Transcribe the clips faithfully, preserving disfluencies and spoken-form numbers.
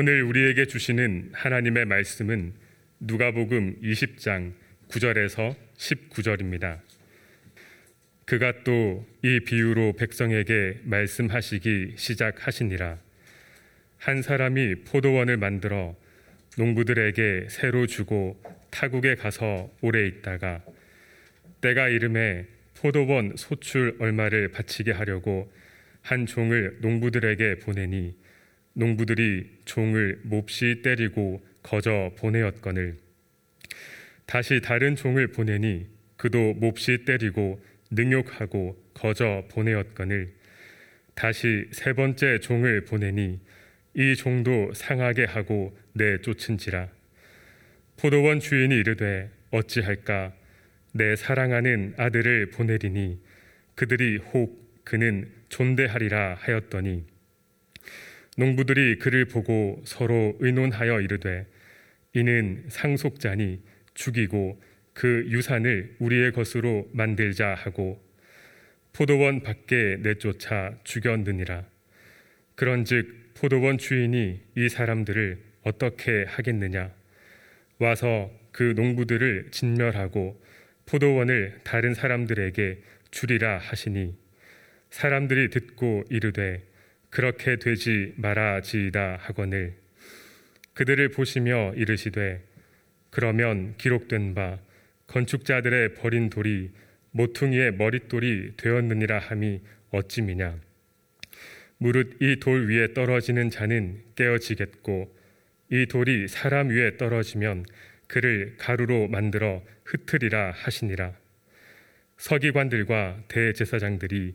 오늘 우리에게 주시는 하나님의 말씀은 누가복음 이십 장 구 절에서 십구 절입니다. 그가 또 이 비유로 백성에게 말씀하시기 시작하시니라. 한 사람이 포도원을 만들어 농부들에게 새로 주고 타국에 가서 오래 있다가 때가 이름에 포도원 소출 얼마를 바치게 하려고 한 종을 농부들에게 보내니 농부들이 종을 몹시 때리고 거저 보내었거늘 다시 다른 종을 보내니 그도 몹시 때리고 능욕하고 거저 보내었거늘 다시 세 번째 종을 보내니 이 종도 상하게 하고 내쫓은지라. 포도원 주인이 이르되 어찌할까 내 사랑하는 아들을 보내리니 그들이 혹 그는 존대하리라 하였더니 농부들이 그를 보고 서로 의논하여 이르되 이는 상속자니 죽이고 그 유산을 우리의 것으로 만들자 하고 포도원 밖에 내쫓아 죽였느니라. 그런즉 포도원 주인이 이 사람들을 어떻게 하겠느냐. 와서 그 농부들을 진멸하고 포도원을 다른 사람들에게 주리라 하시니 사람들이 듣고 이르되 그렇게 되지 말아지이다 하거늘 그들을 보시며 이르시되 그러면 기록된 바 건축자들의 버린 돌이 모퉁이의 머릿돌이 되었느니라 함이 어찌미냐. 무릇 이 돌 위에 떨어지는 자는 깨어지겠고 이 돌이 사람 위에 떨어지면 그를 가루로 만들어 흩트리라 하시니라. 서기관들과 대제사장들이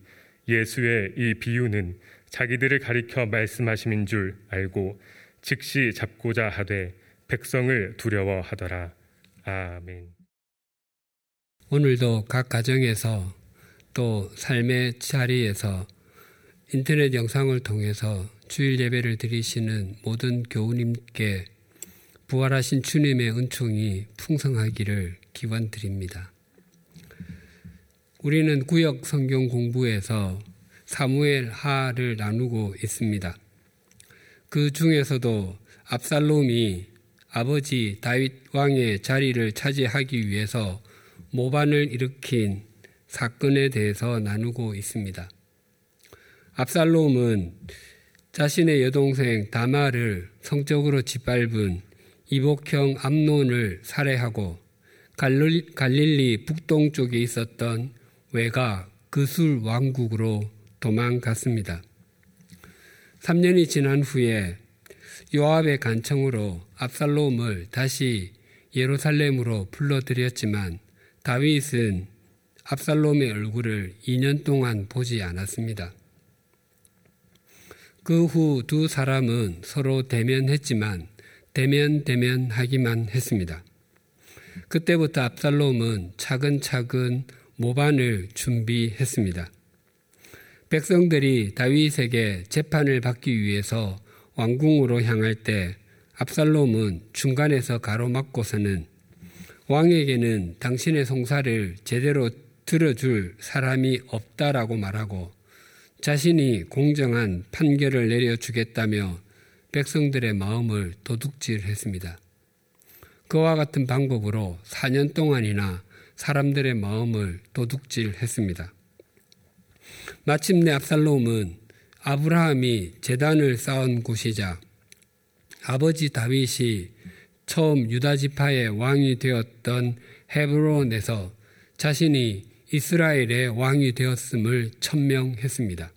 예수의 이 비유는 자기들을 가리켜 말씀하심인 줄 알고 즉시 잡고자 하되 백성을 두려워하더라. 아멘. 오늘도 각 가정에서 또 삶의 자리에서 인터넷 영상을 통해서 주일 예배를 드리시는 모든 교우님께 부활하신 주님의 은총이 풍성하기를 기원 드립니다. 우리는 구역 성경 공부에서 사무엘 하를 나누고 있습니다. 그 중에서도 압살롬이 아버지 다윗 왕의 자리를 차지하기 위해서 모반을 일으킨 사건에 대해서 나누고 있습니다. 압살롬은 자신의 여동생 다말을 성적으로 짓밟은 이복형 암논을 살해하고 갈릴리 북동쪽에 있었던 외가 그술 왕국으로 도망갔습니다. 삼 년이 지난 후에 요압의 간청으로 압살롬을 다시 예루살렘으로 불러들였지만 다윗은 압살롬의 얼굴을 이 년 동안 보지 않았습니다. 그 후 두 사람은 서로 대면했지만 대면 대면하기만 했습니다. 그때부터 압살롬은 차근차근 모반을 준비했습니다. 백성들이 다윗에게 재판을 받기 위해서 왕궁으로 향할 때 압살롬은 중간에서 가로막고서는 왕에게는 당신의 송사를 제대로 들어줄 사람이 없다라고 말하고 자신이 공정한 판결을 내려주겠다며 백성들의 마음을 도둑질했습니다. 그와 같은 방법으로 사 년 동안이나 사람들의 마음을 도둑질했습니다. 마침내 압살롬은 아브라함이 제단을 쌓은 곳이자 아버지 다윗이 처음 유다지파의 왕이 되었던 헤브론에서 자신이 이스라엘의 왕이 되었음을 천명했습니다.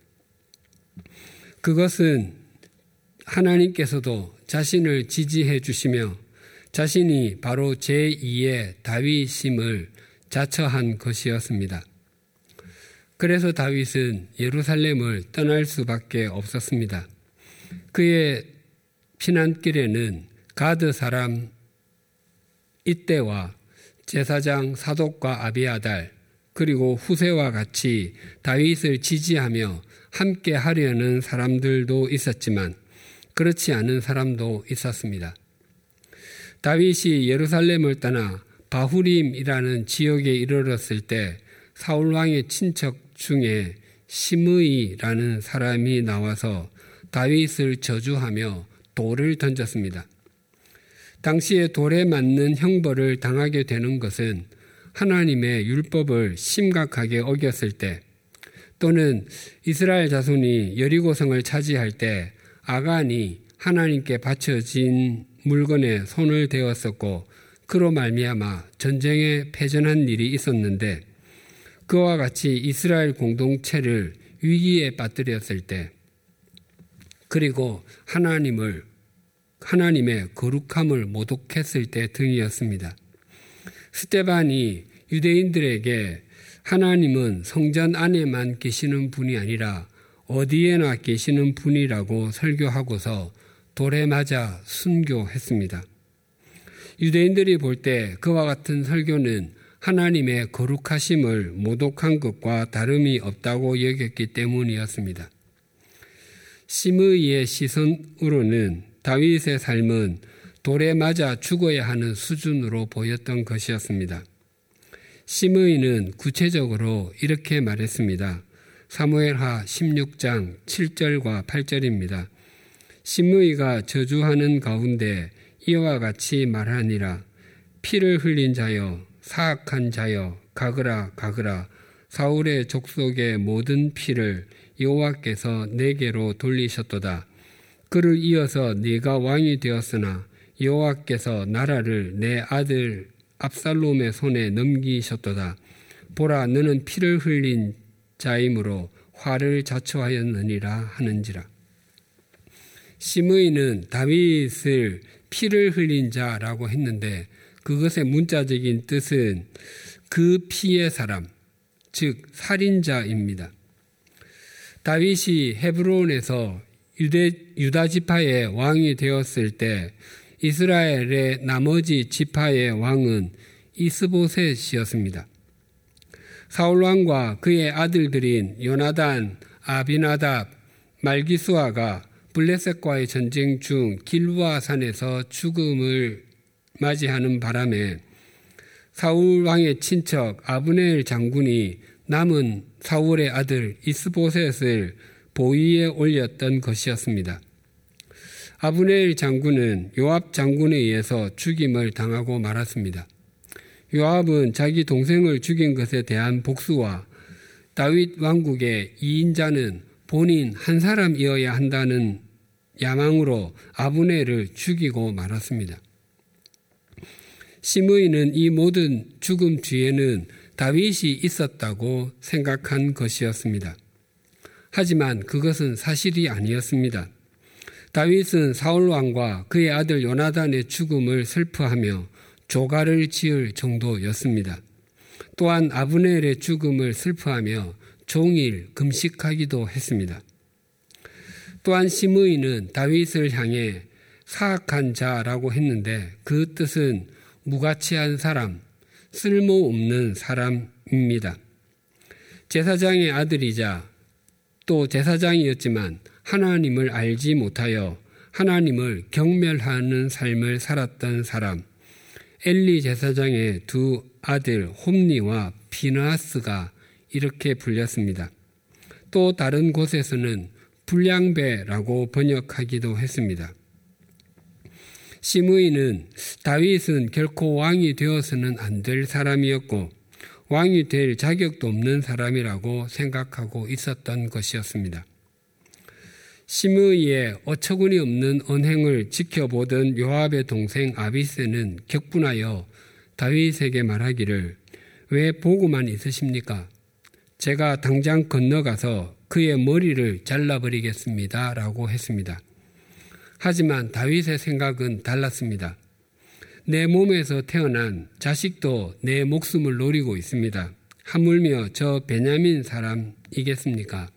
그것은 하나님께서도 자신을 지지해 주시며 자신이 바로 제이의 다윗임을 자처한 것이었습니다. 그래서 다윗은 예루살렘을 떠날 수밖에 없었습니다. 그의 피난길에는 가드 사람 이때와 제사장 사독과 아비아달 그리고 후세와 같이 다윗을 지지하며 함께 하려는 사람들도 있었지만 그렇지 않은 사람도 있었습니다. 다윗이 예루살렘을 떠나 바후림이라는 지역에 이르렀을 때 사울왕의 친척 중에 시므이라는 사람이 나와서 다윗을 저주하며 돌을 던졌습니다. 당시에 돌에 맞는 형벌을 당하게 되는 것은 하나님의 율법을 심각하게 어겼을 때 또는 이스라엘 자손이 여리고성을 차지할 때 아간이 하나님께 바쳐진 물건에 손을 대었었고 그로 말미암아 전쟁에 패전한 일이 있었는데 그와 같이 이스라엘 공동체를 위기에 빠뜨렸을 때 그리고 하나님을 하나님의 거룩함을 모독했을 때 등이었습니다. 스데반이 유대인들에게 하나님은 성전 안에만 계시는 분이 아니라 어디에나 계시는 분이라고 설교하고서 돌에 맞아 순교했습니다. 유대인들이 볼 때 그와 같은 설교는 하나님의 거룩하심을 모독한 것과 다름이 없다고 여겼기 때문이었습니다. 심의의 시선으로는 다윗의 삶은 돌에 맞아 죽어야 하는 수준으로 보였던 것이었습니다. 심의는 구체적으로 이렇게 말했습니다. 사무엘하 십육 장 칠 절과 팔 절입니다. 심의가 저주하는 가운데 이와 같이 말하니라. 피를 흘린 자여 사악한 자여 가그라 가그라 사울의 족속의 모든 피를 여호와께서 내게로 돌리셨도다. 그를 이어서 네가 왕이 되었으나 여호와께서 나라를 내 아들 압살롬의 손에 넘기셨도다. 보라 너는 피를 흘린 자이므로 화를 자초하였느니라 하는지라. 심의는 다윗을 피를 흘린 자라고 했는데 그것의 문자적인 뜻은 그 피의 사람, 즉 살인자입니다. 다윗이 헤브론에서 유대, 유다 지파의 왕이 되었을 때 이스라엘의 나머지 지파의 왕은 이스보셋이었습니다. 사울왕과 그의 아들들인 요나단, 아비나답, 말기수아가 블레셋과의 전쟁 중 길보아 산에서 죽음을 맞이하는 바람에 사울 왕의 친척 아브넬 장군이 남은 사울의 아들 이스보셋을 보위에 올렸던 것이었습니다. 아브넬 장군은 요압 장군에 의해서 죽임을 당하고 말았습니다. 요압은 자기 동생을 죽인 것에 대한 복수와 다윗 왕국의 이인자는 본인 한 사람이어야 한다는 야망으로 아브넬을 죽이고 말았습니다. 심의는 이 모든 죽음 뒤에는 다윗이 있었다고 생각한 것이었습니다. 하지만 그것은 사실이 아니었습니다. 다윗은 사울왕과 그의 아들 요나단의 죽음을 슬퍼하며 조가를 지을 정도였습니다. 또한 아브넬의 죽음을 슬퍼하며 종일 금식하기도 했습니다. 또한 심의는 다윗을 향해 사악한 자라고 했는데 그 뜻은 무가치한 사람, 쓸모없는 사람입니다. 제사장의 아들이자 또 제사장이었지만 하나님을 알지 못하여 하나님을 경멸하는 삶을 살았던 사람, 엘리 제사장의 두 아들 홉니와 비나스가 이렇게 불렸습니다. 또 다른 곳에서는 불량배라고 번역하기도 했습니다. 심의는 다윗은 결코 왕이 되어서는 안 될 사람이었고 왕이 될 자격도 없는 사람이라고 생각하고 있었던 것이었습니다. 심의의 어처구니 없는 언행을 지켜보던 요압의 동생 아비새는 격분하여 다윗에게 말하기를 왜 보고만 있으십니까? 제가 당장 건너가서 그의 머리를 잘라버리겠습니다 라고 했습니다. 하지만 다윗의 생각은 달랐습니다. 내 몸에서 태어난 자식도 내 목숨을 노리고 있습니다. 하물며 저 베냐민 사람이겠습니까?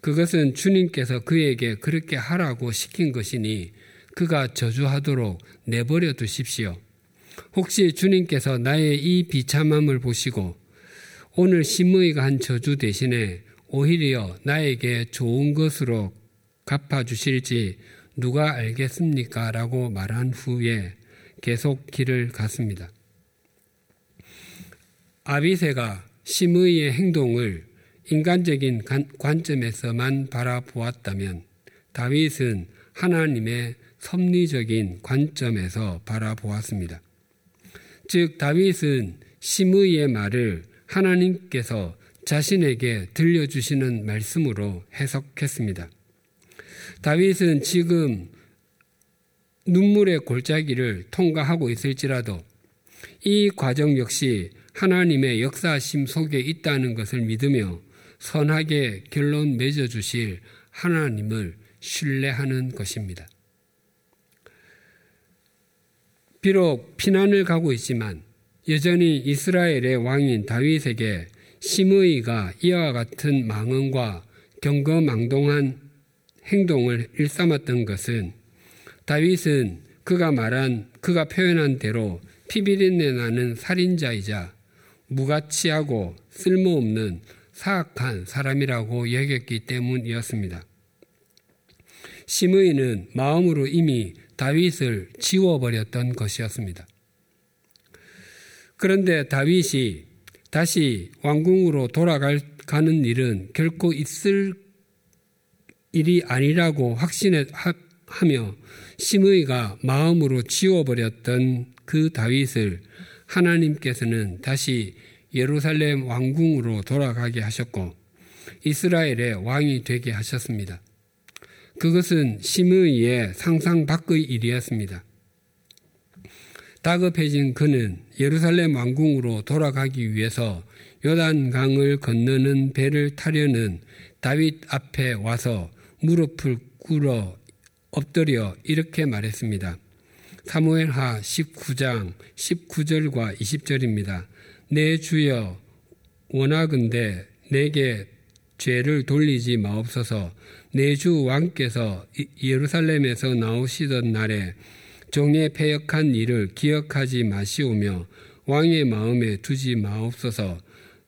그것은 주님께서 그에게 그렇게 하라고 시킨 것이니 그가 저주하도록 내버려 두십시오. 혹시 주님께서 나의 이 비참함을 보시고 오늘 심의가 한 저주 대신에 오히려 나에게 좋은 것으로 갚아주실지 누가 알겠습니까? 라고 말한 후에 계속 길을 갔습니다. 아비새가 심의의 행동을 인간적인 관점에서만 바라보았다면 다윗은 하나님의 섭리적인 관점에서 바라보았습니다. 즉 다윗은 심의의 말을 하나님께서 자신에게 들려주시는 말씀으로 해석했습니다. 다윗은 지금 눈물의 골짜기를 통과하고 있을지라도 이 과정 역시 하나님의 역사심 속에 있다는 것을 믿으며 선하게 결론 맺어주실 하나님을 신뢰하는 것입니다. 비록 피난을 가고 있지만 여전히 이스라엘의 왕인 다윗에게 심의가 이와 같은 망언과 경거망동한 행동을 일삼았던 것은 다윗은 그가 말한, 그가 표현한 대로 피비린내 나는 살인자이자 무가치하고 쓸모없는 사악한 사람이라고 여겼기 때문이었습니다. 심의는 마음으로 이미 다윗을 지워버렸던 것이었습니다. 그런데 다윗이 다시 왕궁으로 돌아가는 일은 결코 있을 일이 아니라고 확신하며 심의가 마음으로 지워버렸던 그 다윗을 하나님께서는 다시 예루살렘 왕궁으로 돌아가게 하셨고 이스라엘의 왕이 되게 하셨습니다. 그것은 심의의 상상 밖의 일이었습니다. 다급해진 그는 예루살렘 왕궁으로 돌아가기 위해서 요단강을 건너는 배를 타려는 다윗 앞에 와서 무릎을 꿇어 엎드려 이렇게 말했습니다. 사무엘하 십구 장 십구 절과 이십 절입니다. 내 주여 원하건대 내게 죄를 돌리지 마옵소서. 내 주 왕께서 예루살렘에서 나오시던 날에 종의 패역한 일을 기억하지 마시오며 왕의 마음에 두지 마옵소서.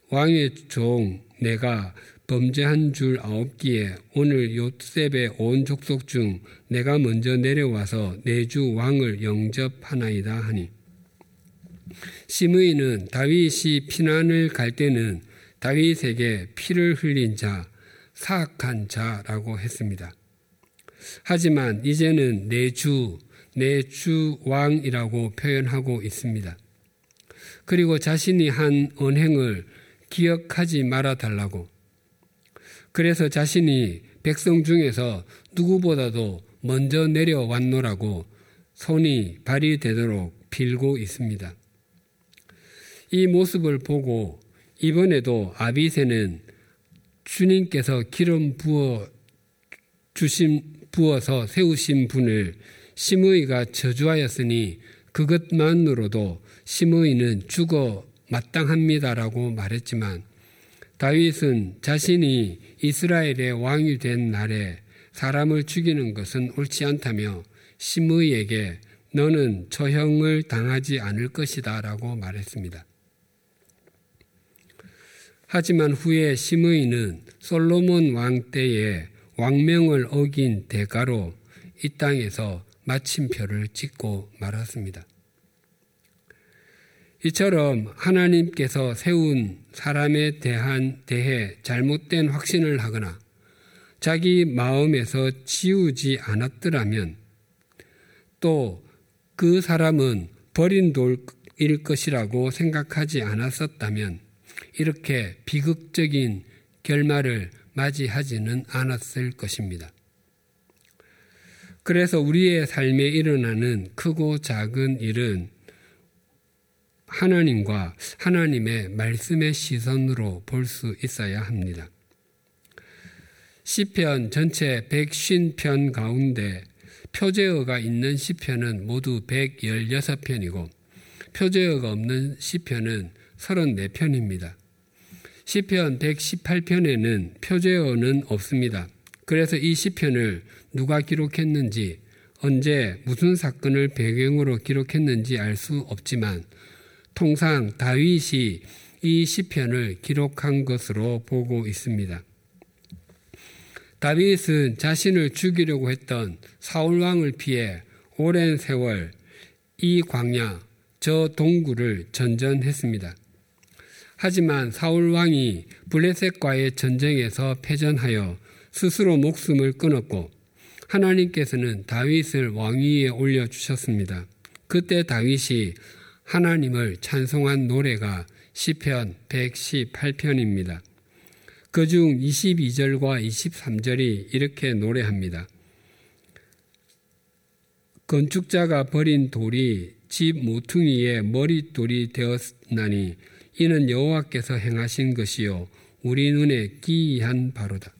왕의 종 내가 범죄한 줄 아옵기에 오늘 욥셉의 온 족속 중 내가 먼저 내려와서 내 주 왕을 영접하나이다 하니 심의는 다윗이 피난을 갈 때는 다윗에게 피를 흘린 자, 사악한 자라고 했습니다. 하지만 이제는 내 주, 내 주 왕이라고 표현하고 있습니다. 그리고 자신이 한 언행을 기억하지 말아달라고, 그래서 자신이 백성 중에서 누구보다도 먼저 내려왔노라고 손이 발이 되도록 빌고 있습니다. 이 모습을 보고 이번에도 아비새는 주님께서 기름 부어 주심, 부어서 세우신 분을 심의가 저주하였으니 그것만으로도 심의는 죽어 마땅합니다라고 말했지만 다윗은 자신이 이스라엘의 왕이 된 날에 사람을 죽이는 것은 옳지 않다며 심의에게 너는 저형을 당하지 않을 것이다 라고 말했습니다. 하지만 후에 심의는 솔로몬 왕 때에 왕명을 어긴 대가로 이 땅에서 마침표를 찍고 말았습니다. 이처럼 하나님께서 세운 사람에 대한 대해 잘못된 확신을 하거나 자기 마음에서 지우지 않았더라면 또 그 사람은 버린 돌일 것이라고 생각하지 않았었다면 이렇게 비극적인 결말을 맞이하지는 않았을 것입니다. 그래서 우리의 삶에 일어나는 크고 작은 일은 하나님과 하나님의 말씀의 시선으로 볼 수 있어야 합니다. 시편 전체 백오십 편 가운데 표제어가 있는 시편은 모두 백십육 편이고 표제어가 없는 시편은 삼십사 편입니다. 시편 백십팔 편에는 표제어는 없습니다. 그래서 이 시편을 누가 기록했는지 언제 무슨 사건을 배경으로 기록했는지 알 수 없지만 통상 다윗이 이 시편을 기록한 것으로 보고 있습니다. 다윗은 자신을 죽이려고 했던 사울왕을 피해 오랜 세월 이 광야, 저 동굴을 전전했습니다. 하지만 사울왕이 블레셋과의 전쟁에서 패전하여 스스로 목숨을 끊었고 하나님께서는 다윗을 왕위에 올려주셨습니다. 그때 다윗이 하나님을 찬송한 노래가 시편 백십팔 편입니다. 그중 이십이 절과 이십삼 절이 이렇게 노래합니다. 건축자가 버린 돌이 집 모퉁이의 머릿돌이 되었나니 이는 여호와께서 행하신 것이요 우리 눈에 기이한 바로다.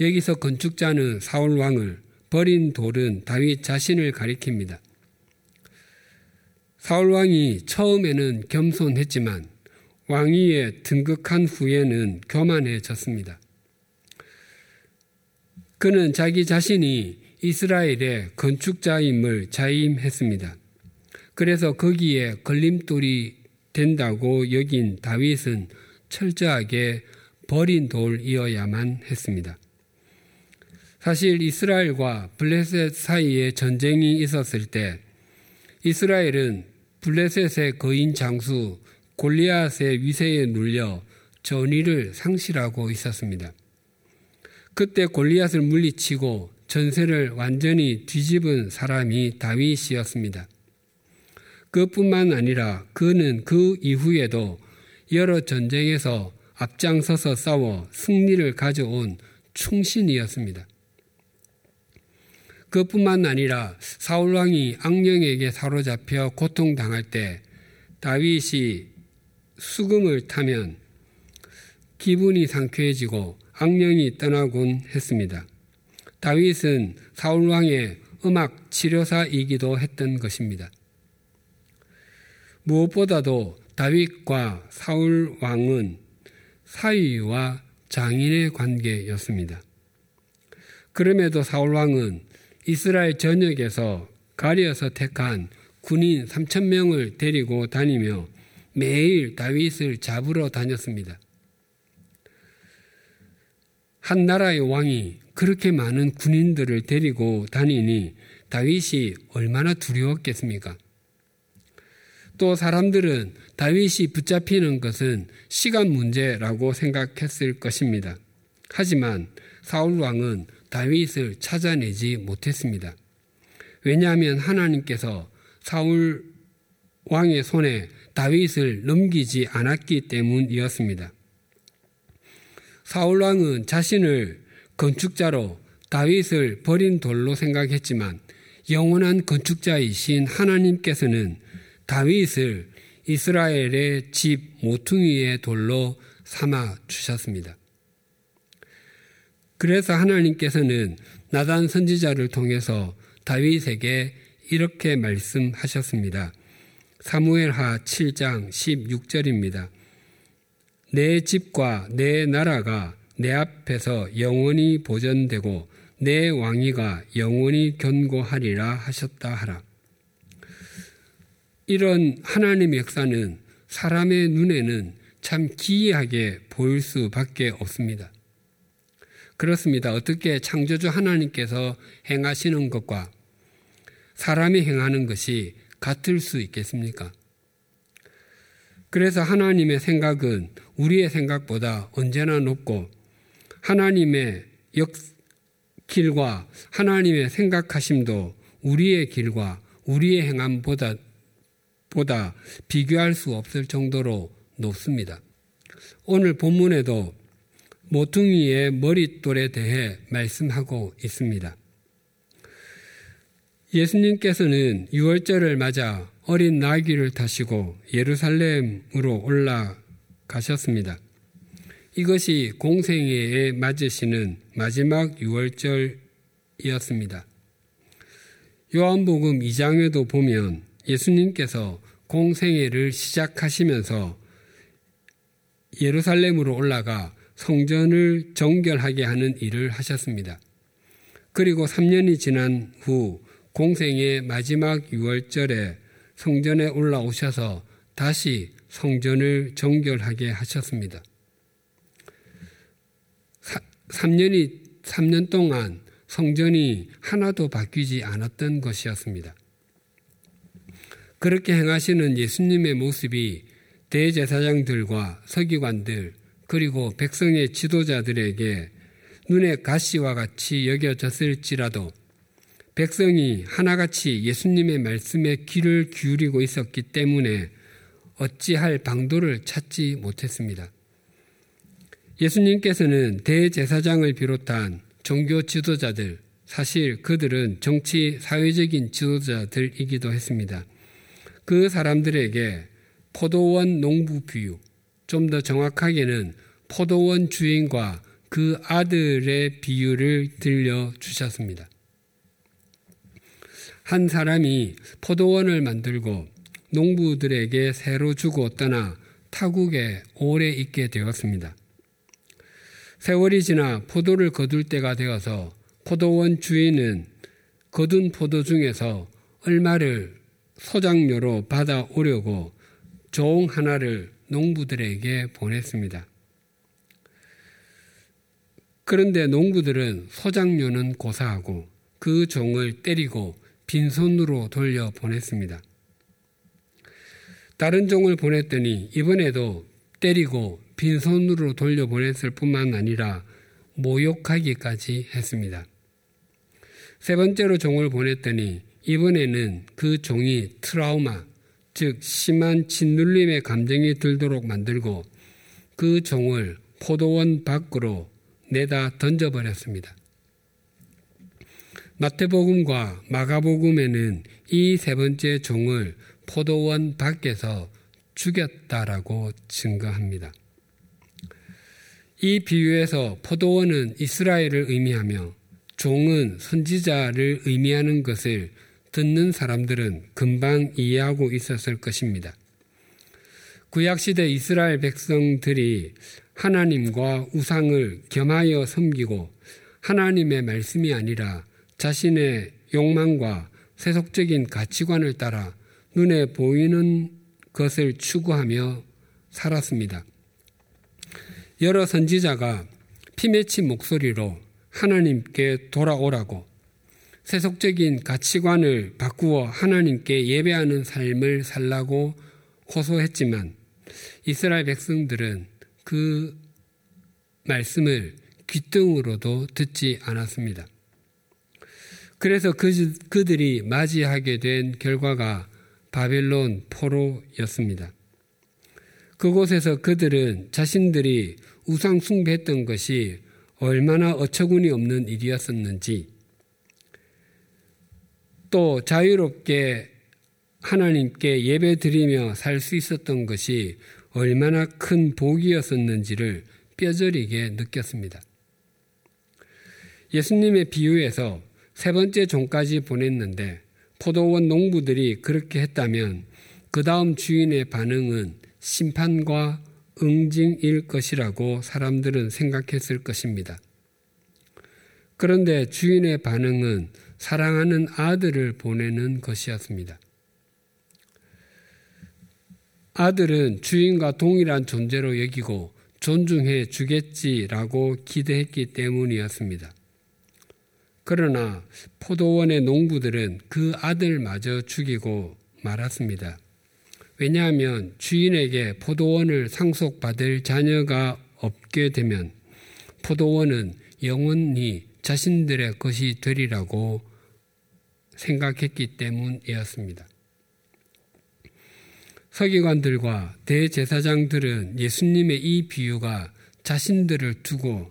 여기서 건축자는 사울왕을, 버린 돌은 다윗 자신을 가리킵니다. 사울왕이 처음에는 겸손했지만 왕위에 등극한 후에는 교만해졌습니다. 그는 자기 자신이 이스라엘의 건축자임을 자임했습니다. 그래서 거기에 걸림돌이 된다고 여긴 다윗은 철저하게 버린 돌이어야만 했습니다. 사실 이스라엘과 블레셋 사이에 전쟁이 있었을 때 이스라엘은 블레셋의 거인 장수 골리앗의 위세에 눌려 전의를 상실하고 있었습니다. 그때 골리앗을 물리치고 전세를 완전히 뒤집은 사람이 다윗이었습니다. 그뿐만 아니라 그는 그 이후에도 여러 전쟁에서 앞장서서 싸워 승리를 가져온 충신이었습니다. 그뿐만 아니라 사울왕이 악령에게 사로잡혀 고통당할 때 다윗이 수금을 타면 기분이 상쾌해지고 악령이 떠나곤 했습니다. 다윗은 사울왕의 음악 치료사이기도 했던 것입니다. 무엇보다도 다윗과 사울왕은 사위와 장인의 관계였습니다. 그럼에도 사울왕은 이스라엘 전역에서 가려서 택한 군인 삼천 명을 데리고 다니며 매일 다윗을 잡으러 다녔습니다. 한 나라의 왕이 그렇게 많은 군인들을 데리고 다니니 다윗이 얼마나 두려웠겠습니까? 또 사람들은 다윗이 붙잡히는 것은 시간 문제라고 생각했을 것입니다. 하지만 사울왕은 다윗을 찾아내지 못했습니다. 왜냐하면 하나님께서 사울 왕의 손에 다윗을 넘기지 않았기 때문이었습니다. 사울 왕은 자신을 건축자로, 다윗을 버린 돌로 생각했지만 영원한 건축자이신 하나님께서는 다윗을 이스라엘의 집 모퉁이의 돌로 삼아 주셨습니다. 그래서 하나님께서는 나단 선지자를 통해서 다윗에게 이렇게 말씀하셨습니다. 사무엘하 칠 장 십육 절입니다. 내 집과 내 나라가 내 앞에서 영원히 보존되고 내 왕위가 영원히 견고하리라 하셨다 하라. 이런 하나님의 역사는 사람의 눈에는 참 기이하게 보일 수밖에 없습니다. 그렇습니다. 어떻게 창조주 하나님께서 행하시는 것과 사람이 행하는 것이 같을 수 있겠습니까? 그래서 하나님의 생각은 우리의 생각보다 언제나 높고 하나님의 역, 길과 하나님의 생각하심도 우리의 길과 우리의 행함보다 보다 비교할 수 없을 정도로 높습니다. 오늘 본문에도 모퉁이의 머릿돌에 대해 말씀하고 있습니다. 예수님께서는 유월절을 맞아 어린 나귀를 타시고 예루살렘으로 올라가셨습니다. 이것이 공생애에 맞으시는 마지막 유월절이었습니다. 요한복음 이 장에도 보면 예수님께서 공생애를 시작하시면서 예루살렘으로 올라가 성전을 정결하게 하는 일을 하셨습니다. 그리고 삼 년이 지난 후 공생애 마지막 유월절에 성전에 올라오셔서 다시 성전을 정결하게 하셨습니다. 삼 년이, 삼 년 동안 성전이 하나도 바뀌지 않았던 것이었습니다. 그렇게 행하시는 예수님의 모습이 대제사장들과 서기관들 그리고 백성의 지도자들에게 눈의 가시와 같이 여겨졌을지라도 백성이 하나같이 예수님의 말씀에 귀를 기울이고 있었기 때문에 어찌할 방도를 찾지 못했습니다. 예수님께서는 대제사장을 비롯한 종교 지도자들, 사실 그들은 정치 사회적인 지도자들이기도 했습니다. 그 사람들에게 포도원 농부 비유, 좀 더 정확하게는 포도원 주인과 그 아들의 비유를 들려주셨습니다. 한 사람이 포도원을 만들고 농부들에게 새로 주고 떠나 타국에 오래 있게 되었습니다. 세월이 지나 포도를 거둘 때가 되어서 포도원 주인은 거둔 포도 중에서 얼마를 소장료로 받아오려고 종 하나를 농부들에게 보냈습니다. 그런데 농부들은 소장료는 고사하고 그 종을 때리고 빈손으로 돌려 보냈습니다. 다른 종을 보냈더니 이번에도 때리고 빈손으로 돌려 보냈을 뿐만 아니라 모욕하기까지 했습니다. 세 번째로 종을 보냈더니 이번에는 그 종이 트라우마, 즉 심한 짓눌림의 감정이 들도록 만들고 그 종을 포도원 밖으로 내다 던져버렸습니다. 마태복음과 마가복음에는 이 세 번째 종을 포도원 밖에서 죽였다라고 증거합니다. 이 비유에서 포도원은 이스라엘을 의미하며 종은 선지자를 의미하는 것을 듣는 사람들은 금방 이해하고 있었을 것입니다. 구약시대 이스라엘 백성들이 하나님과 우상을 겸하여 섬기고 하나님의 말씀이 아니라 자신의 욕망과 세속적인 가치관을 따라 눈에 보이는 것을 추구하며 살았습니다. 여러 선지자가 피 맺힌 목소리로 하나님께 돌아오라고 세속적인 가치관을 바꾸어 하나님께 예배하는 삶을 살라고 호소했지만 이스라엘 백성들은 그 말씀을 귓등으로도 듣지 않았습니다. 그래서 그들이 맞이하게 된 결과가 바벨론 포로였습니다. 그곳에서 그들은 자신들이 우상 숭배했던 것이 얼마나 어처구니 없는 일이었었는지, 또 자유롭게 하나님께 예배드리며 살 수 있었던 것이 얼마나 큰 복이었었는지를 뼈저리게 느꼈습니다. 예수님의 비유에서 세 번째 종까지 보냈는데 포도원 농부들이 그렇게 했다면 그 다음 주인의 반응은 심판과 응징일 것이라고 사람들은 생각했을 것입니다. 그런데 주인의 반응은 사랑하는 아들을 보내는 것이었습니다. 아들은 주인과 동일한 존재로 여기고 존중해 주겠지라고 기대했기 때문이었습니다. 그러나 포도원의 농부들은 그 아들마저 죽이고 말았습니다. 왜냐하면 주인에게 포도원을 상속받을 자녀가 없게 되면 포도원은 영원히 자신들의 것이 되리라고 생각했기 때문이었습니다. 서기관들과 대제사장들은 예수님의 이 비유가 자신들을 두고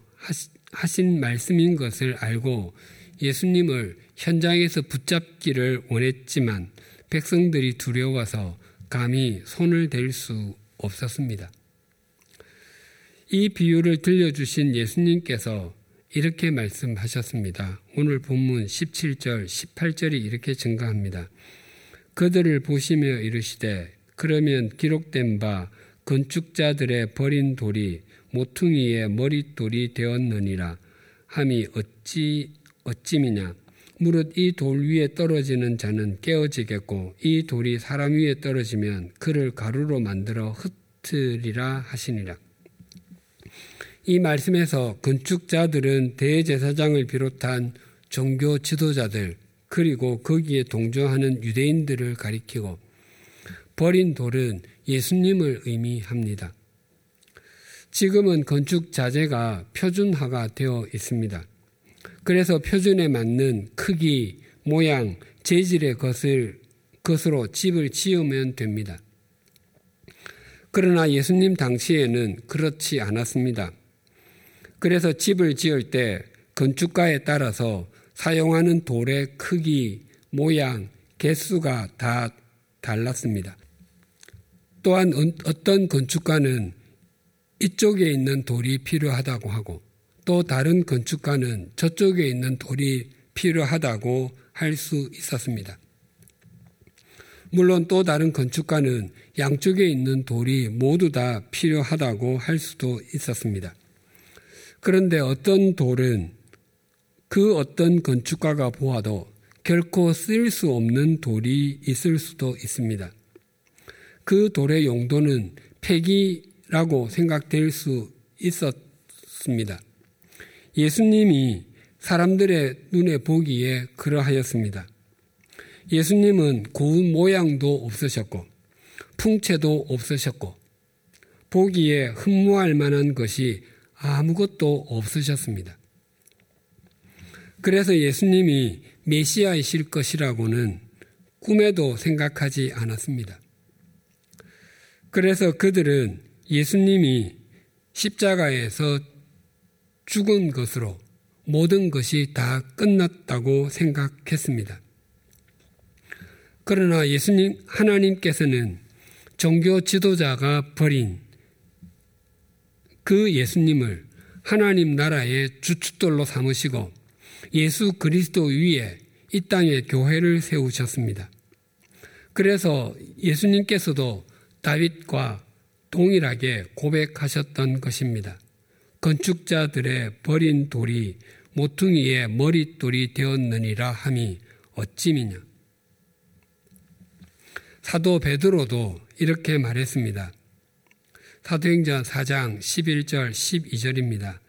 하신 말씀인 것을 알고 예수님을 현장에서 붙잡기를 원했지만 백성들이 두려워서 감히 손을 댈 수 없었습니다. 이 비유를 들려주신 예수님께서 이렇게 말씀하셨습니다. 오늘 본문 십칠 절, 십팔 절이 이렇게 증거합니다. 그들을 보시며 이르시되 그러면 기록된 바 건축자들의 버린 돌이 모퉁이의 머릿돌이 되었느니라 함이 어찌 어찌미냐 무릇 이 돌 위에 떨어지는 자는 깨어지겠고 이 돌이 사람 위에 떨어지면 그를 가루로 만들어 흩으리라 하시니라. 이 말씀에서 건축자들은 대제사장을 비롯한 종교 지도자들 그리고 거기에 동조하는 유대인들을 가리키고 버린 돌은 예수님을 의미합니다. 지금은 건축 자재가 표준화가 되어 있습니다. 그래서 표준에 맞는 크기, 모양, 재질의 것을, 것으로 집을 지으면 됩니다. 그러나 예수님 당시에는 그렇지 않았습니다. 그래서 집을 지을 때 건축가에 따라서 사용하는 돌의 크기, 모양, 개수가 다 달랐습니다. 또한 어떤 건축가는 이쪽에 있는 돌이 필요하다고 하고 또 다른 건축가는 저쪽에 있는 돌이 필요하다고 할 수 있었습니다. 물론 또 다른 건축가는 양쪽에 있는 돌이 모두 다 필요하다고 할 수도 있었습니다. 그런데 어떤 돌은 그 어떤 건축가가 보아도 결코 쓸 수 없는 돌이 있을 수도 있습니다. 그 돌의 용도는 폐기라고 생각될 수 있었습니다. 예수님이 사람들의 눈에 보기에 그러하였습니다. 예수님은 고운 모양도 없으셨고 풍채도 없으셨고 보기에 흠모할 만한 것이 아무것도 없으셨습니다. 그래서 예수님이 메시아이실 것이라고는 꿈에도 생각하지 않았습니다. 그래서 그들은 예수님이 십자가에서 죽은 것으로 모든 것이 다 끝났다고 생각했습니다. 그러나 예수님, 하나님께서는 종교 지도자가 버린 그 예수님을 하나님 나라의 주춧돌로 삼으시고 예수 그리스도 위에 이 땅에 교회를 세우셨습니다. 그래서 예수님께서도 다윗과 동일하게 고백하셨던 것입니다. 건축자들의 버린 돌이 모퉁이의 머릿돌이 되었느니라 함이 어찌미냐. 사도 베드로도 이렇게 말했습니다. 사도행전 사 장 십일 절 십이 절입니다.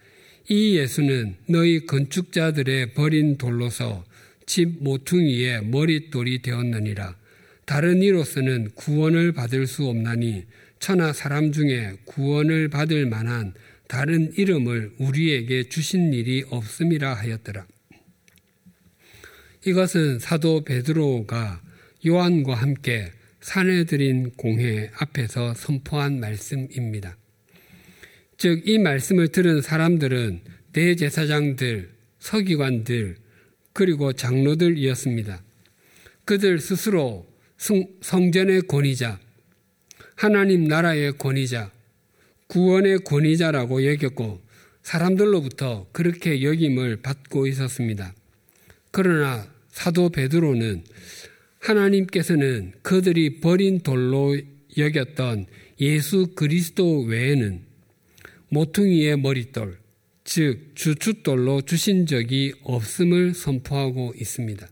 이 예수는 너희 건축자들의 버린 돌로서 집 모퉁이의 머릿돌이 되었느니라. 다른 이로서는 구원을 받을 수 없나니 천하 사람 중에 구원을 받을 만한 다른 이름을 우리에게 주신 일이 없음이라 하였더라. 이것은 사도 베드로가 요한과 함께 산헤드린 공회 앞에서 선포한 말씀입니다. 즉 이 말씀을 들은 사람들은 대제사장들, 서기관들, 그리고 장로들이었습니다. 그들 스스로 성전의 권위자, 하나님 나라의 권위자, 구원의 권위자라고 여겼고 사람들로부터 그렇게 여김을 받고 있었습니다. 그러나 사도 베드로는 하나님께서는 그들이 버린 돌로 여겼던 예수 그리스도 외에는 모퉁이의 머릿돌, 즉 주춧돌로 주신 적이 없음을 선포하고 있습니다.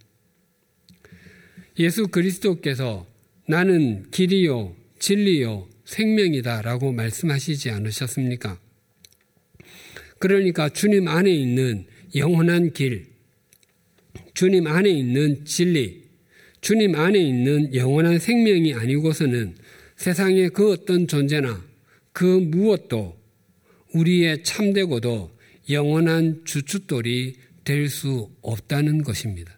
예수 그리스도께서 나는 길이요, 진리요, 생명이다 라고 말씀하시지 않으셨습니까? 그러니까 주님 안에 있는 영원한 길, 주님 안에 있는 진리, 주님 안에 있는 영원한 생명이 아니고서는 세상의 그 어떤 존재나 그 무엇도 우리의 참되고도 영원한 주춧돌이 될 수 없다는 것입니다.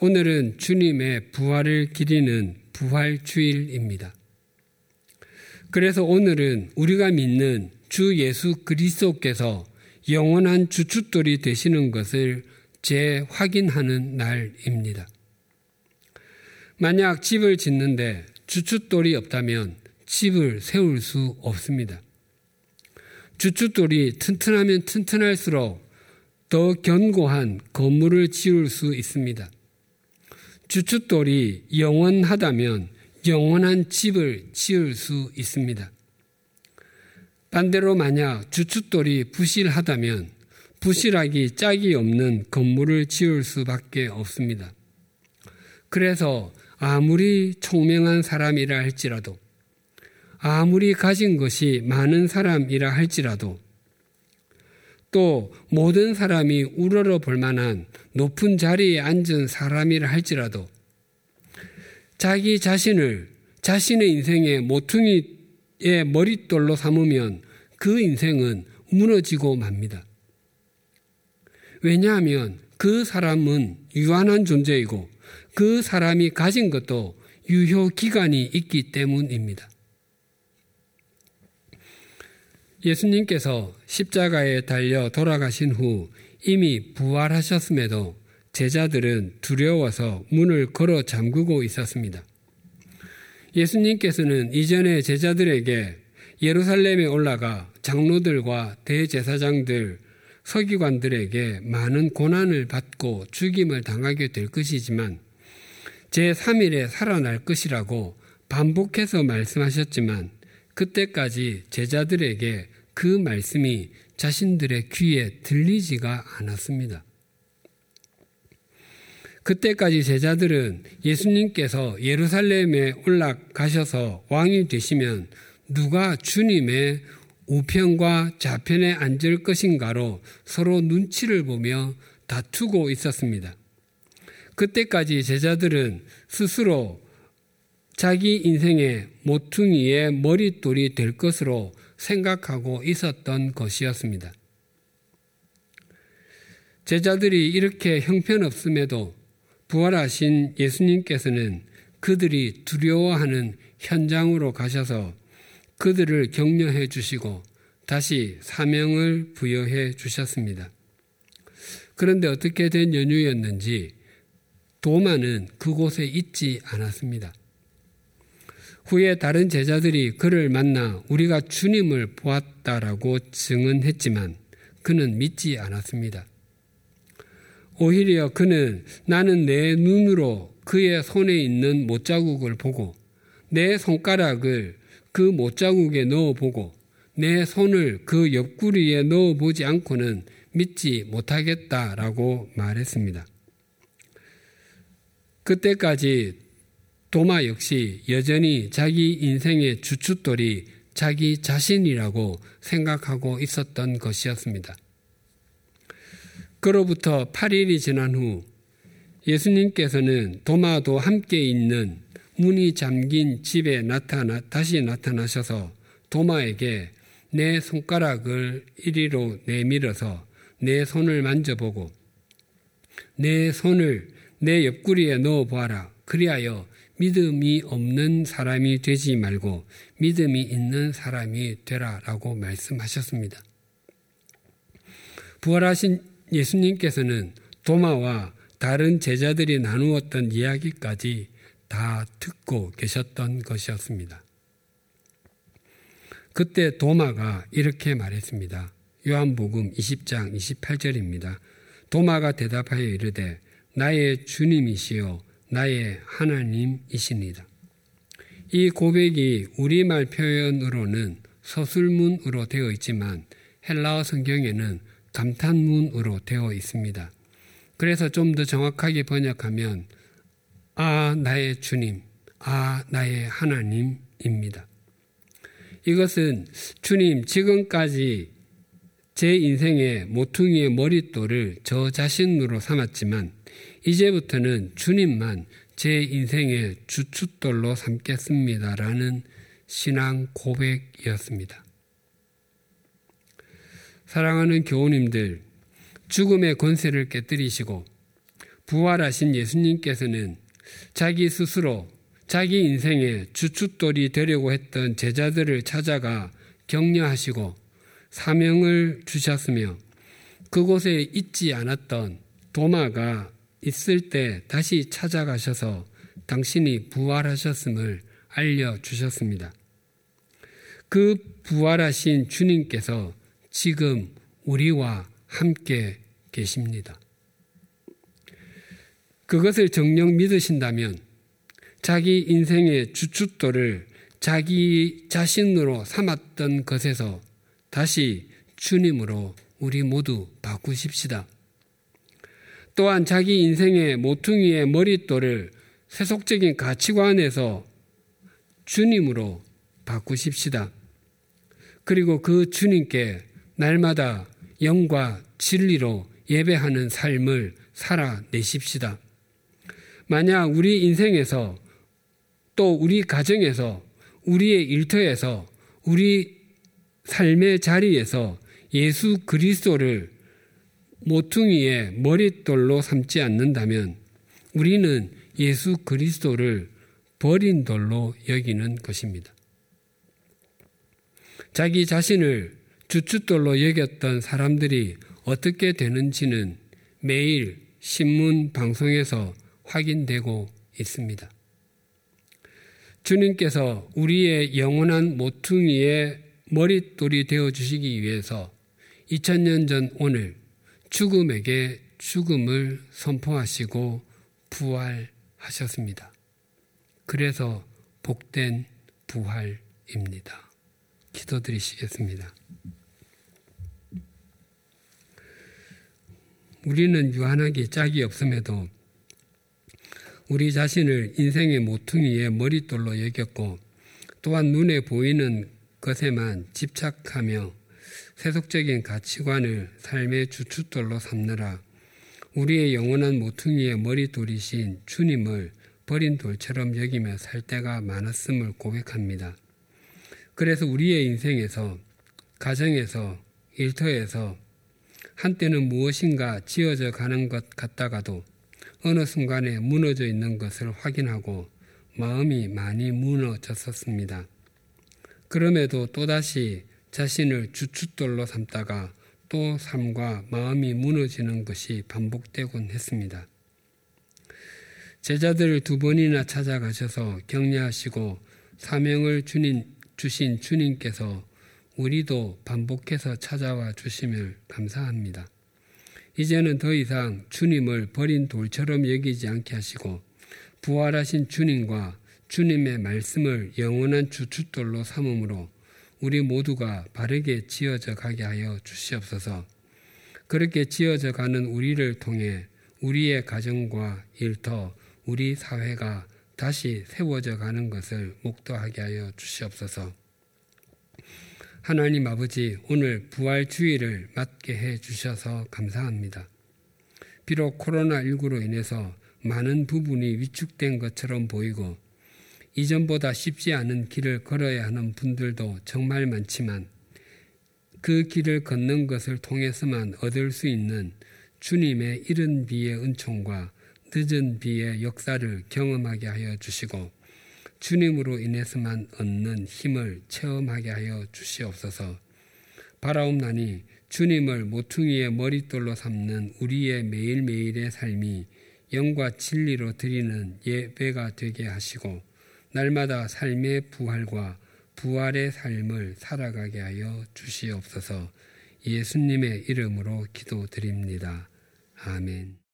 오늘은 주님의 부활을 기리는 부활주일입니다. 그래서 오늘은 우리가 믿는 주 예수 그리스도께서 영원한 주춧돌이 되시는 것을 재확인하는 날입니다. 만약 집을 짓는데 주춧돌이 없다면 집을 세울 수 없습니다. 주춧돌이 튼튼하면 튼튼할수록 더 견고한 건물을 지을 수 있습니다. 주춧돌이 영원하다면 영원한 집을 지을 수 있습니다. 반대로 만약 주춧돌이 부실하다면 부실하기 짝이 없는 건물을 지을 수밖에 없습니다. 그래서 아무리 총명한 사람이라 할지라도 아무리 가진 것이 많은 사람이라 할지라도 또 모든 사람이 우러러 볼 만한 높은 자리에 앉은 사람이라 할지라도 자기 자신을 자신의 인생의 모퉁이 머릿돌로 삼으면 그 인생은 무너지고 맙니다. 왜냐하면 그 사람은 유한한 존재이고 그 사람이 가진 것도 유효기간이 있기 때문입니다. 예수님께서 십자가에 달려 돌아가신 후 이미 부활하셨음에도 제자들은 두려워서 문을 걸어 잠그고 있었습니다. 예수님께서는 이전에 제자들에게 예루살렘에 올라가 장로들과 대제사장들, 서기관들에게 많은 고난을 받고 죽임을 당하게 될 것이지만 제삼 일에 살아날 것이라고 반복해서 말씀하셨지만 그때까지 제자들에게 그 말씀이 자신들의 귀에 들리지가 않았습니다. 그때까지 제자들은 예수님께서 예루살렘에 올라가셔서 왕이 되시면 누가 주님의 우편과 좌편에 앉을 것인가로 서로 눈치를 보며 다투고 있었습니다. 그때까지 제자들은 스스로 자기 인생의 모퉁이의 머릿돌이 될 것으로 생각하고 있었던 것이었습니다. 제자들이 이렇게 형편없음에도 부활하신 예수님께서는 그들이 두려워하는 현장으로 가셔서 그들을 격려해 주시고 다시 사명을 부여해 주셨습니다. 그런데 어떻게 된 연유였는지 도마는 그곳에 있지 않았습니다. 후에 다른 제자들이 그를 만나 우리가 주님을 보았다라고 증언했지만 그는 믿지 않았습니다. 오히려 그는 나는 내 눈으로 그의 손에 있는 못자국을 보고 내 손가락을 그 못자국에 넣어보고 내 손을 그 옆구리에 넣어보지 않고는 믿지 못하겠다라고 말했습니다. 그때까지 도마 역시 여전히 자기 인생의 주춧돌이 자기 자신이라고 생각하고 있었던 것이었습니다. 그로부터 팔 일이 지난 후 예수님께서는 도마도 함께 있는 문이 잠긴 집에 나타나, 다시 나타나셔서 도마에게 내 손가락을 이리로 내밀어서 내 손을 만져보고 내 손을 내 옆구리에 넣어보아라. 그리하여 믿음이 없는 사람이 되지 말고 믿음이 있는 사람이 되라라고 말씀하셨습니다. 부활하신 예수님께서는 도마와 다른 제자들이 나누었던 이야기까지 다 듣고 계셨던 것이었습니다. 그때 도마가 이렇게 말했습니다. 요한복음 이십 장 이십팔 절입니다. 도마가 대답하여 이르되 나의 주님이시요 나의 하나님이십니다. 이 고백이 우리말 표현으로는 서술문으로 되어 있지만 헬라어 성경에는 감탄문으로 되어 있습니다. 그래서 좀 더 정확하게 번역하면 아 나의 주님, 아 나의 하나님입니다. 이것은 주님 지금까지 제 인생의 모퉁이의 머릿돌을 저 자신으로 삼았지만 이제부터는 주님만 제 인생의 주춧돌로 삼겠습니다라는 신앙 고백이었습니다. 사랑하는 교우님들, 죽음의 권세를 깨뜨리시고 부활하신 예수님께서는 자기 스스로 자기 인생의 주춧돌이 되려고 했던 제자들을 찾아가 격려하시고 사명을 주셨으며 그곳에 있지 않았던 도마가 있을 때 다시 찾아가셔서 당신이 부활하셨음을 알려주셨습니다. 그 부활하신 주님께서 지금 우리와 함께 계십니다. 그것을 정녕 믿으신다면 자기 인생의 주춧돌을 자기 자신으로 삼았던 것에서 다시 주님으로 우리 모두 바꾸십시다. 또한 자기 인생의 모퉁이의 머릿돌을 세속적인 가치관에서 주님으로 바꾸십시다. 그리고 그 주님께 날마다 영과 진리로 예배하는 삶을 살아내십시다. 만약 우리 인생에서 또 우리 가정에서 우리의 일터에서 우리 삶의 자리에서 예수 그리스도를 모퉁이의 머릿돌로 삼지 않는다면 우리는 예수 그리스도를 버린 돌로 여기는 것입니다. 자기 자신을 주춧돌로 여겼던 사람들이 어떻게 되는지는 매일 신문 방송에서 확인되고 있습니다. 주님께서 우리의 영원한 모퉁이의 머릿돌이 되어주시기 위해서 이천 년 전 오늘 죽음에게 죽음을 선포하시고 부활하셨습니다. 그래서 복된 부활입니다. 기도드리시겠습니다. 우리는 유한하게 짝이 없음에도 우리 자신을 인생의 모퉁이에 머릿돌로 여겼고 또한 눈에 보이는 것에만 집착하며 세속적인 가치관을 삶의 주춧돌로 삼느라 우리의 영원한 모퉁이의 머릿돌이신 주님을 버린 돌처럼 여기며 살 때가 많았음을 고백합니다. 그래서 우리의 인생에서, 가정에서, 일터에서 한때는 무엇인가 지어져 가는 것 같다가도 어느 순간에 무너져 있는 것을 확인하고 마음이 많이 무너졌었습니다. 그럼에도 또다시 자신을 주춧돌로 삼다가 또 삶과 마음이 무너지는 것이 반복되곤 했습니다. 제자들을 두 번이나 찾아가셔서 격려하시고 사명을 주신 주님께서 우리도 반복해서 찾아와 주심을 감사합니다. 이제는 더 이상 주님을 버린 돌처럼 여기지 않게 하시고 부활하신 주님과 주님의 말씀을 영원한 주춧돌로 삼음으로 우리 모두가 바르게 지어져 가게 하여 주시옵소서. 그렇게 지어져 가는 우리를 통해 우리의 가정과 일터, 우리 사회가 다시 세워져 가는 것을 목도하게 하여 주시옵소서. 하나님 아버지, 오늘 부활주의를 맞게 해 주셔서 감사합니다. 비록 코로나십구로 인해서 많은 부분이 위축된 것처럼 보이고 이전보다 쉽지 않은 길을 걸어야 하는 분들도 정말 많지만 그 길을 걷는 것을 통해서만 얻을 수 있는 주님의 이른 비의 은총과 늦은 비의 역사를 경험하게 하여 주시고 주님으로 인해서만 얻는 힘을 체험하게 하여 주시옵소서. 바라옵나니 주님을 모퉁이의 머릿돌로 삼는 우리의 매일매일의 삶이 영과 진리로 드리는 예배가 되게 하시고 날마다 삶의 부활과 부활의 삶을 살아가게 하여 주시옵소서. 예수님의 이름으로 기도드립니다. 아멘.